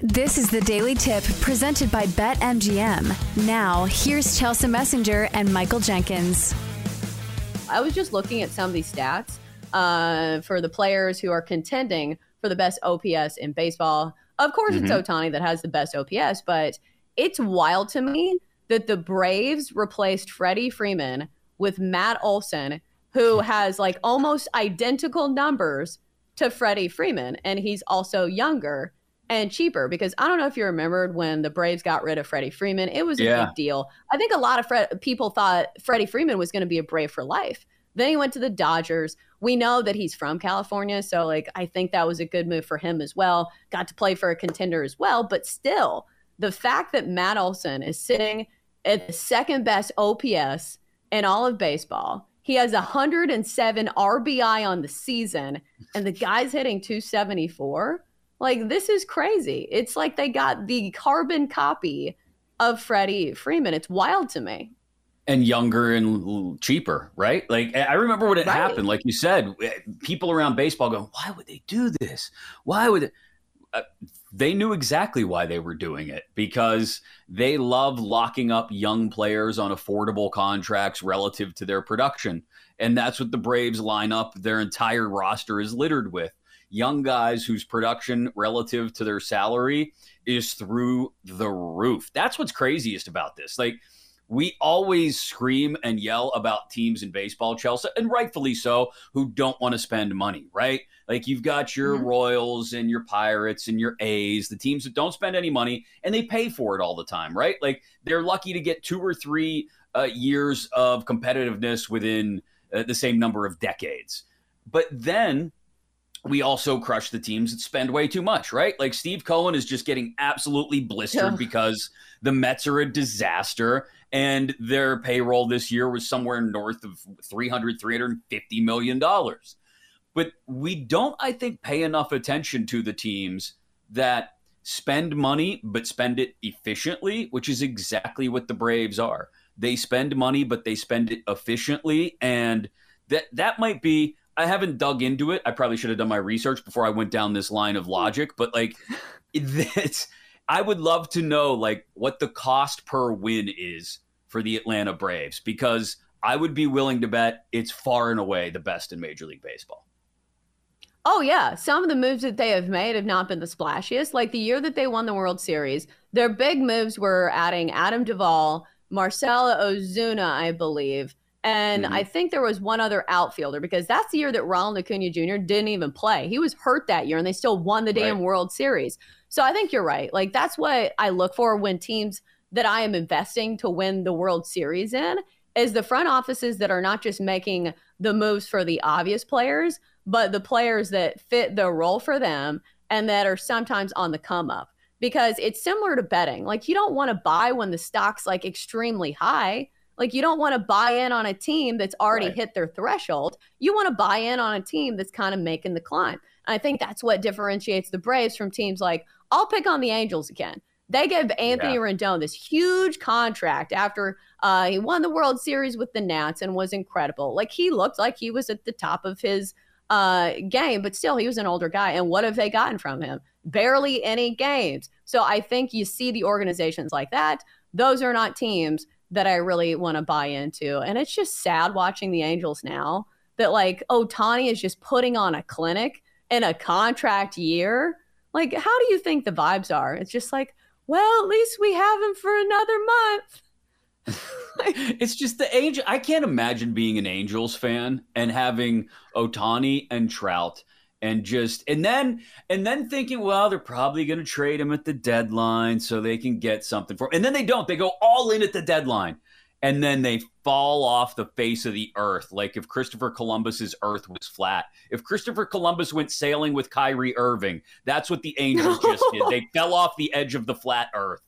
This is the Daily Tip presented by BetMGM. Now, here's Chelsea Messenger and Michael Jenkins. I was just looking at some of these stats for the players who are contending for the best OPS in baseball. Of course, it's Ohtani that has the best OPS, but it's wild to me that the Braves replaced Freddie Freeman with Matt Olson, who has like almost identical numbers to Freddie Freeman, and he's also younger and cheaper, because I don't know if you remembered when the Braves got rid of Freddie Freeman. It was a big deal. I think a lot of people thought Freddie Freeman was going to be a Brave for life. Then he went to the Dodgers. We know that he's from California, so like I think that was a good move for him as well. Got to play for a contender as well, but still, the fact that Matt Olson is sitting at the second best OPS in all of baseball, he has 107 RBI on the season, and the guy's hitting 274. Like, this is crazy. It's like they got the carbon copy of Freddie Freeman. It's wild to me. And younger and cheaper, right? Like, I remember when it happened. Like you said, people around baseball going, why would they do this? Why would they knew exactly why they were doing it, because they love locking up young players on affordable contracts relative to their production. And that's what the Braves lineup, their entire roster is littered with. Young guys whose production relative to their salary is through the roof. That's what's craziest about this. Like, we always scream and yell about teams in baseball, Chelsea, and rightfully so, who don't want to spend money, right? Like, you've got your Royals and your Pirates and your A's, the teams that don't spend any money, and they pay for it all the time, right? Like, they're lucky to get 2 or 3 years of competitiveness within the same number of decades. But then we also crush the teams that spend way too much, right? Like, Steve Cohen is just getting absolutely blistered because the Mets are a disaster and their payroll this year was somewhere north of $350 million. But we don't, I think, pay enough attention to the teams that spend money, but spend it efficiently, which is exactly what the Braves are. They spend money, but they spend it efficiently. And that might be, I haven't dug into it. I probably should have done my research before I went down this line of logic, but like, I would love to know like what the cost per win is for the Atlanta Braves, because I would be willing to bet it's far and away the best in Major League Baseball. Oh yeah. Some of the moves that they have made have not been the splashiest. Like, the year that they won the World Series, their big moves were adding Adam Duvall, Marcella Ozuna, I believe, and I think there was one other outfielder, because that's the year that Ronald Acuña Jr. didn't even play. He was hurt that year, and they still won the damn World Series. So I think you're right. Like, that's what I look for when teams that I am investing to win the World Series in is the front offices that are not just making the moves for the obvious players, but the players that fit the role for them and that are sometimes on the come up. Because it's similar to betting. Like, you don't want to buy when the stock's like extremely high. Like, you don't want to buy in on a team that's already hit their threshold. You want to buy in on a team that's kind of making the climb. And I think that's what differentiates the Braves from teams like, I'll pick on the Angels again. They gave Anthony Rendon this huge contract after he won the World Series with the Nats and was incredible. Like, he looked like he was at the top of his game, but still, he was an older guy. And what have they gotten from him? Barely any games. So I think you see the organizations like that. Those are not teams that I really want to buy into. And it's just sad watching the Angels now that like Ohtani is just putting on a clinic in a contract year. Like, how do you think the vibes are? It's just like, well, at least we have him for another month. It's just the Angel. I can't imagine being an Angels fan and having Ohtani and Trout and just, and then thinking, well, they're probably going to trade him at the deadline so they can get something for him. And then they don't. They go all in at the deadline. And then they fall off the face of the earth. Like, if Christopher Columbus's earth was flat, if Christopher Columbus went sailing with Kyrie Irving, that's what the Angels just did. They fell off the edge of the flat earth.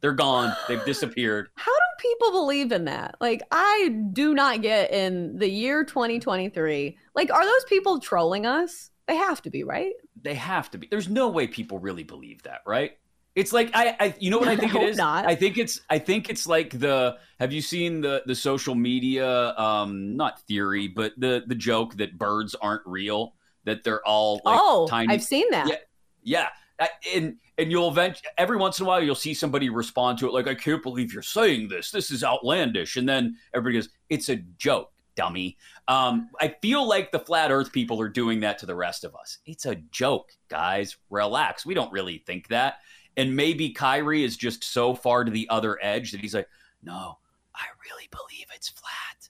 They're gone. They've disappeared. How do people believe in that? Like, I do not get in the year 2023. Like, are those people trolling us? They have to be, right? They have to be. There's no way people really believe that, right? It's like, I you know what I think it is? Not. I think it's like have you seen the social media, not theory, but the joke that birds aren't real, that they're all like tiny. Oh, I've seen that. Yeah. And you'll eventually, every once in a while, you'll see somebody respond to it like, I can't believe you're saying this. This is outlandish. And then everybody goes, it's a joke, dummy. I feel like the flat earth people are doing that to the rest of us. It's a joke, guys. Relax. We don't really think that. And maybe Kyrie is just so far to the other edge that he's like, no, I really believe it's flat.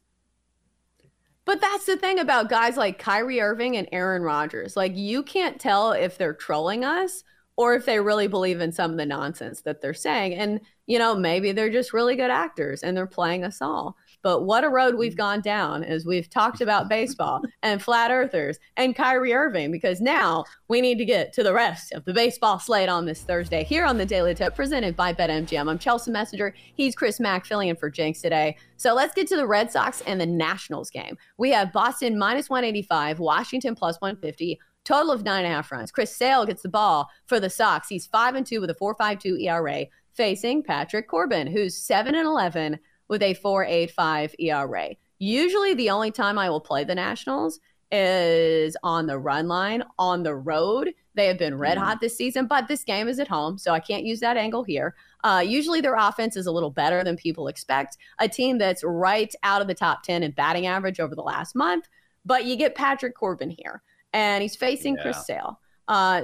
But that's the thing about guys like Kyrie Irving and Aaron Rodgers. Like, you can't tell if they're trolling us or if they really believe in some of the nonsense that they're saying. And, you know, maybe they're just really good actors and they're playing us all. But what a road we've gone down as we've talked about baseball and flat earthers and Kyrie Irving, because now we need to get to the rest of the baseball slate on this Thursday here on the Daily Tip presented by BetMGM. I'm Chelsea Messenger. He's Chris Mack filling in for Jenks today. So let's get to the Red Sox and the Nationals game. We have Boston -185, Washington +150, total of 9.5 runs. Chris Sale gets the ball for the Sox. He's 5-2 with a 4.52 ERA, facing Patrick Corbin, who's 7-11. With a 4.85 ERA. Usually the only time I will play the Nationals is on the run line, on the road. They have been red hot this season, but this game is at home, so I can't use that angle here. Usually their offense is a little better than people expect. A team that's right out of the top 10 in batting average over the last month, but you get Patrick Corbin here, and he's facing Chris Sale.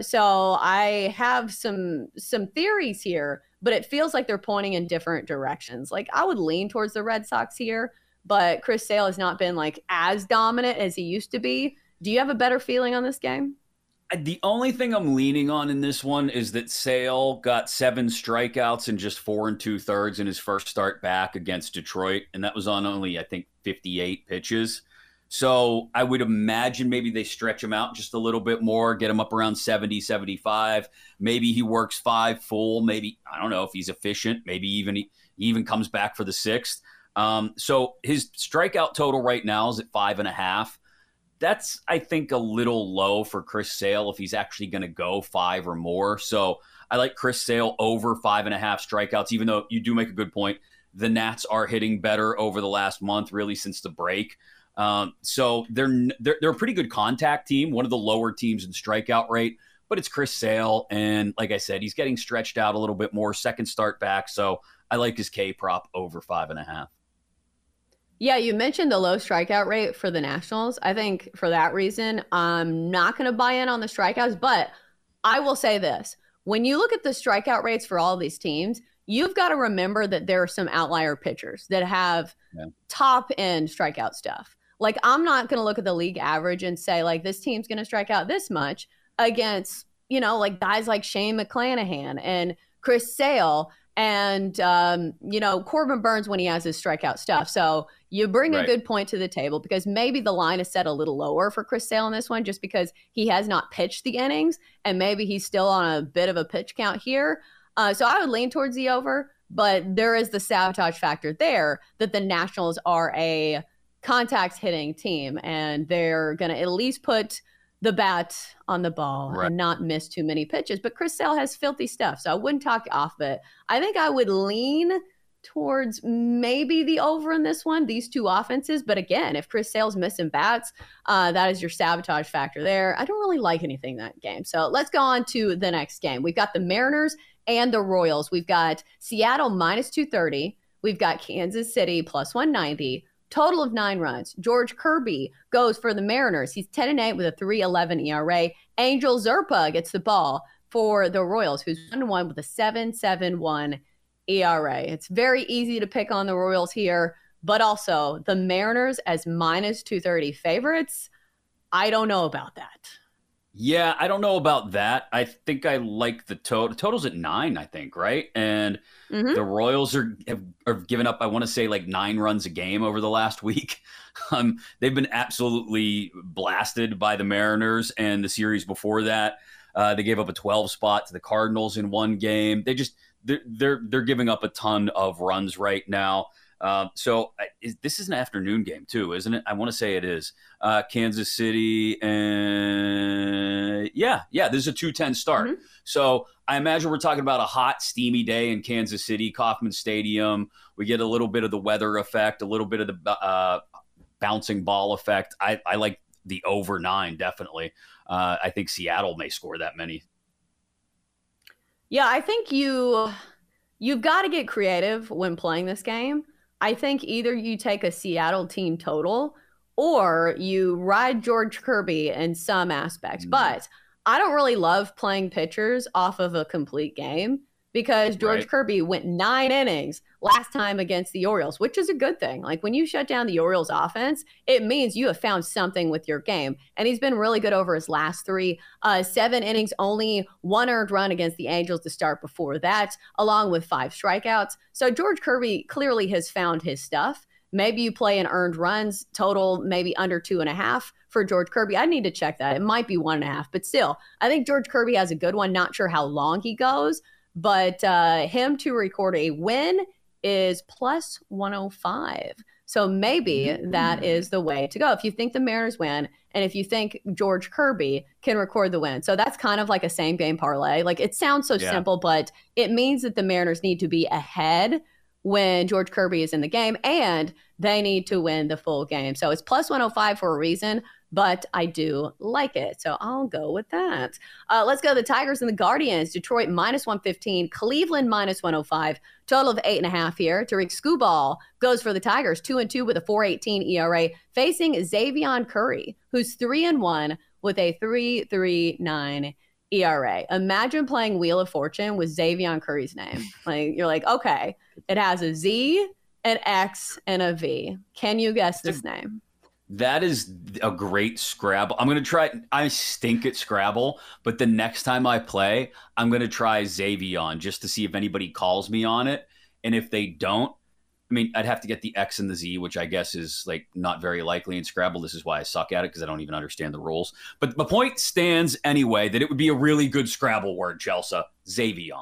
So I have some theories here, but it feels like they're pointing in different directions. Like, I would lean towards the Red Sox here, but Chris Sale has not been like as dominant as he used to be. Do you have a better feeling on this game? The only thing I'm leaning on in this one is that Sale got 7 strikeouts and just 4 2/3 in his first start back against Detroit. And that was on only, I think, 58 pitches. So I would imagine maybe they stretch him out just a little bit more, get him up around 70, 75. Maybe he works 5 full. Maybe, I don't know if he's efficient. Maybe even he comes back for the 6th. So his strikeout total right now is at 5.5. That's, I think, a little low for Chris Sale if he's actually going to go 5 or more. So I like Chris Sale over 5.5 strikeouts, even though you do make a good point. The Nats are hitting better over the last month, really since the break. So they're a pretty good contact team, one of the lower teams in strikeout rate, but it's Chris Sale. And like I said, he's getting stretched out a little bit more, second start back. So I like his K prop over 5.5. Yeah. You mentioned the low strikeout rate for the Nationals. I think for that reason, I'm not going to buy in on the strikeouts, but I will say this. When you look at the strikeout rates for all these teams, you've got to remember that there are some outlier pitchers that have top end strikeout stuff. Like, I'm not going to look at the league average and say, like, this team's going to strike out this much against, you know, like guys like Shane McClanahan and Chris Sale and, you know, Corbin Burns when he has his strikeout stuff. So you bring a good point to the table because maybe the line is set a little lower for Chris Sale in this one just because he has not pitched the innings and maybe he's still on a bit of a pitch count here. So I would lean towards the over, but there is the sabotage factor there that the Nationals are a contacts hitting team and they're going to at least put the bat on the ball and not miss too many pitches. But Chris Sale has filthy stuff, so I wouldn't talk off of it. I think I would lean towards maybe the over in this one, these two offenses. But again, if Chris Sale's missing bats, that is your sabotage factor there. I don't really like anything that game. So let's go on to the next game. We've got the Mariners and the Royals. We've got Seattle -230. We've got Kansas City +190. Total of 9 runs. George Kirby goes for the Mariners. He's 10-8 with a 3.11 ERA. Angel Zerpa gets the ball for the Royals, who's 1-1 with a 7.71 ERA. It's very easy to pick on the Royals here, but also the Mariners as -230 favorites. I don't know about that. Yeah, I don't know about that. I think I like the total. Total's at 9, I think, right? And the Royals have given up, I want to say, like 9 runs a game over the last week. They've been absolutely blasted by the Mariners and the series before that. They gave up a 12 spot to the Cardinals in one game. They just they're giving up a ton of runs right now. This is an afternoon game too, isn't it? I want to say it is. Kansas City and yeah, this is a 2:10 start. So I imagine we're talking about a hot, steamy day in Kansas City, Kauffman Stadium. We get a little bit of the weather effect, a little bit of the bouncing ball effect. I like the over 9, definitely. I think Seattle may score that many. Yeah, I think you've got to get creative when playing this game. I think either you take a Seattle team total or you ride George Kirby in some aspects. Mm-hmm. But I don't really love playing pitchers off of a complete game because George Kirby went 9 innings last time against the Orioles, which is a good thing. Like, when you shut down the Orioles offense, it means you have found something with your game. And he's been really good over his last 3, 7 innings, only 1 earned run against the Angels to start before that, along with 5 strikeouts. So George Kirby clearly has found his stuff. Maybe you play an earned runs total, maybe under 2.5 for George Kirby. I need to check that. It might be 1.5, but still, I think George Kirby has a good one. Not sure how long he goes, but him to record a win is plus 105. So maybe that is the way to go. If you think the Mariners win, and if you think George Kirby can record the win. So that's kind of like a same game parlay. Like, it sounds so simple, but it means that the Mariners need to be ahead when George Kirby is in the game, and they need to win the full game. So it's plus 105 for a reason, but I do like it. So I'll go with that. Let's go to the Tigers and the Guardians. Detroit minus 115, Cleveland minus 105, total of 8.5 here. Tariq Skubal goes for the Tigers, 2-2 with a 4.18 ERA, facing Xavier Curry, who's 3-1 with a 3.39 ERA. Imagine playing Wheel of Fortune with Xavier Curry's name. Like, you're like, okay, it has a Z, an X, and a V. Can you guess this name? That is a great Scrabble. I'm going to try. I stink at Scrabble, but the next time I play, I'm going to try Xavier just to see if anybody calls me on it. And if they don't, I mean, I'd have to get the X and the Z, which I guess is like not very likely in Scrabble. This is why I suck at it, because I don't even understand the rules. But my point stands anyway, that it would be a really good Scrabble word, Chelsea. Xavier.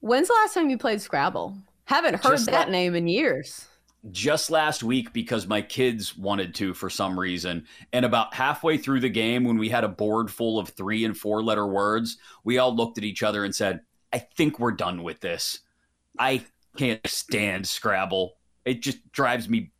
When's the last time you played Scrabble? Haven't heard that name in years. Just last week, because my kids wanted to for some reason. And about halfway through the game, when we had a board full of 3- and 4-letter words, we all looked at each other and said, I think we're done with this. I can't stand Scrabble. It just drives me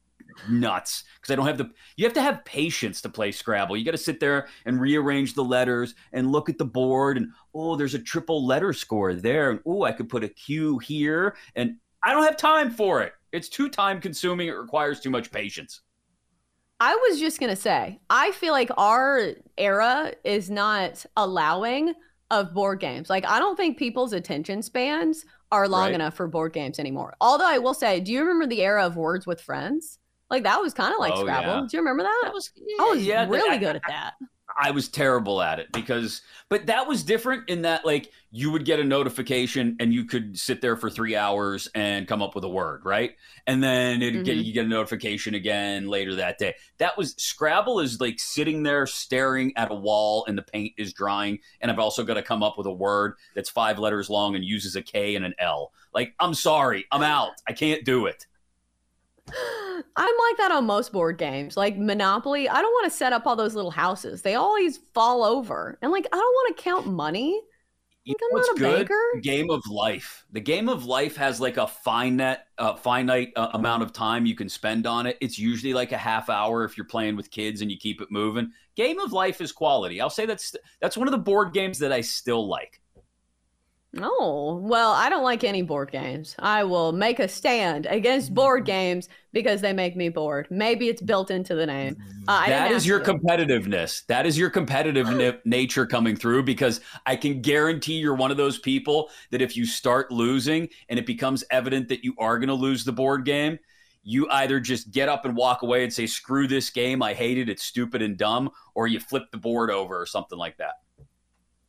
nuts because I don't have the you have to have patience to play Scrabble. You got to sit there and rearrange the letters and look at the board, and oh, there's a triple letter score there, and oh, I could put a Q here, and I don't have time for it. It's too time consuming. It requires too much patience. I was just gonna say, I feel like our era is not allowing of board games. Like, I don't think people's attention spans are long enough for board games anymore. Although I will say, do you remember the era of Words with Friends? Like, that was kind of like Scrabble. Yeah. Do you remember that? I was really good at that. I was terrible at it but that was different in that, like, you would get a notification and you could sit there for 3 hours and come up with a word, right? And then you get a notification again later that day. That was Scrabble is like sitting there staring at a wall and the paint is drying. And I've also got to come up with a word that's 5 letters long and uses a K and an L. Like, I'm sorry, I'm out. I can't do it. I'm like that on most board games, like Monopoly. I don't want to set up all those little houses. They always fall over. And like, I don't want to count money. Like, I'm not a banker. Game of Life. The Game of Life has like a finite amount of time you can spend on it. It's usually like a half hour if you're playing with kids and you keep it moving. Game of Life is quality. I'll say that's one of the board games that I still like. Oh, well, I don't like any board games. I will make a stand against board games because they make me bored. Maybe it's built into the name. That is your competitiveness. That is your competitive nature coming through, because I can guarantee you're one of those people that if you start losing and it becomes evident that you are going to lose the board game, you either just get up and walk away and say, screw this game, I hate it, it's stupid and dumb, or you flip the board over or something like that.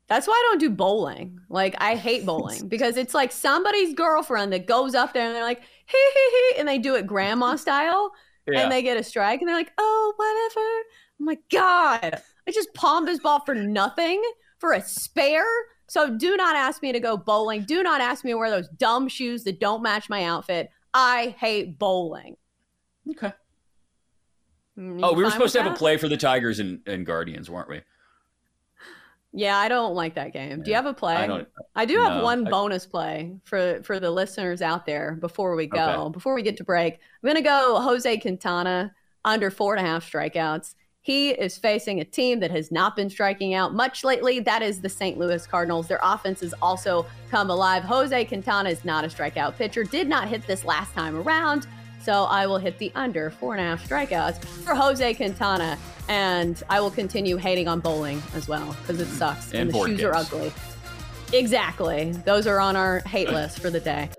That's why I don't do bowling. Like, I hate bowling because it's like somebody's girlfriend that goes up there and they're like, hee, hee, hee, and they do it grandma style and they get a strike and they're like, oh, whatever. I'm like, God, I just palmed this ball for nothing, for a spare. So do not ask me to go bowling. Do not ask me to wear those dumb shoes that don't match my outfit. I hate bowling. Okay. Oh, we were supposed to have a play for the Tigers and Guardians, weren't we? Yeah, I don't like that game. Do you have a play? I have one bonus play for the listeners out there before we go. Okay. Before we get to break, I'm going to go Jose Quintana under 4.5 strikeouts. He is facing a team that has not been striking out much lately. That is the St. Louis Cardinals. Their offense has also come alive. Jose Quintana is not a strikeout pitcher, did not hit this last time around. So I will hit the under 4.5 strikeouts for Jose Quintana. And I will continue hating on bowling as well, because it sucks. And the shoes are ugly. Exactly. Those are on our hate list for the day.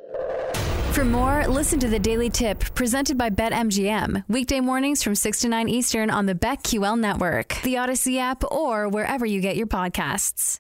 For more, listen to The Daily Tip presented by BetMGM. Weekday mornings from 6 to 9 Eastern on the BetQL network, the Odyssey app, or wherever you get your podcasts.